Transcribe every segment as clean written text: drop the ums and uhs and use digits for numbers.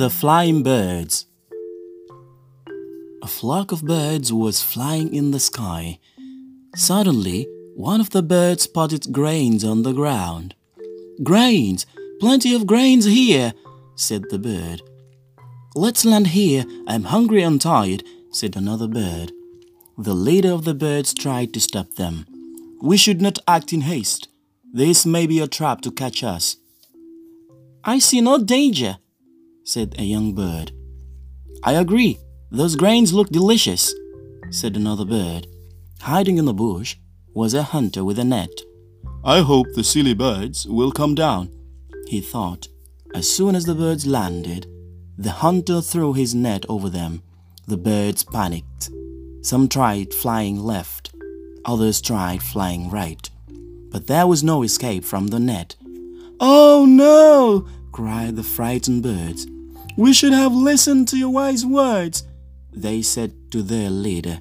The Flying Birds. A flock of birds was flying in the sky. Suddenly, one of the birds spotted grains on the ground. "Grains! Plenty of grains here!" said the bird. "Let's land here. I'm hungry and tired," said another bird. The leader of the birds tried to stop them. "We should not act in haste. This may be a trap to catch us." "I see no danger," said a young bird. "I agree. Those grains look delicious," said another bird. Hiding in the bush was a hunter with a net. "I hope the silly birds will come down," he thought. As soon as the birds landed, the hunter threw his net over them. The birds panicked. Some tried flying left, others tried flying right, but there was no escape from the net. "Oh no!" cried the frightened birds. "We should have listened to your wise words," they said to their leader.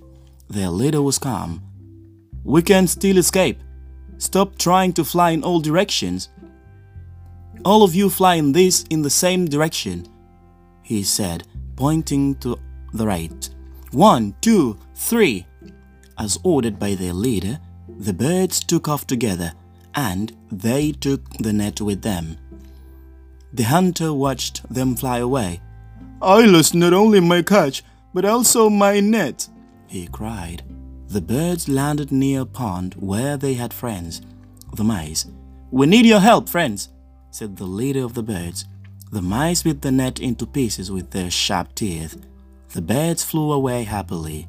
Their leader was calm. "We can still escape. Stop trying to fly in all directions. All of you fly in the same direction," he said, pointing to the right. "One, two, three." As ordered by their leader, the birds took off together, and they took the net with them. The hunter watched them fly away. "I lost not only my catch, but also my net," he cried. The birds landed near a pond where they had friends, the mice. "We need your help, friends," said the leader of the birds. The mice bit the net into pieces with their sharp teeth. The birds flew away happily.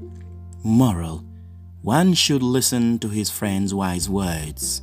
Moral: one should listen to his friend's wise words.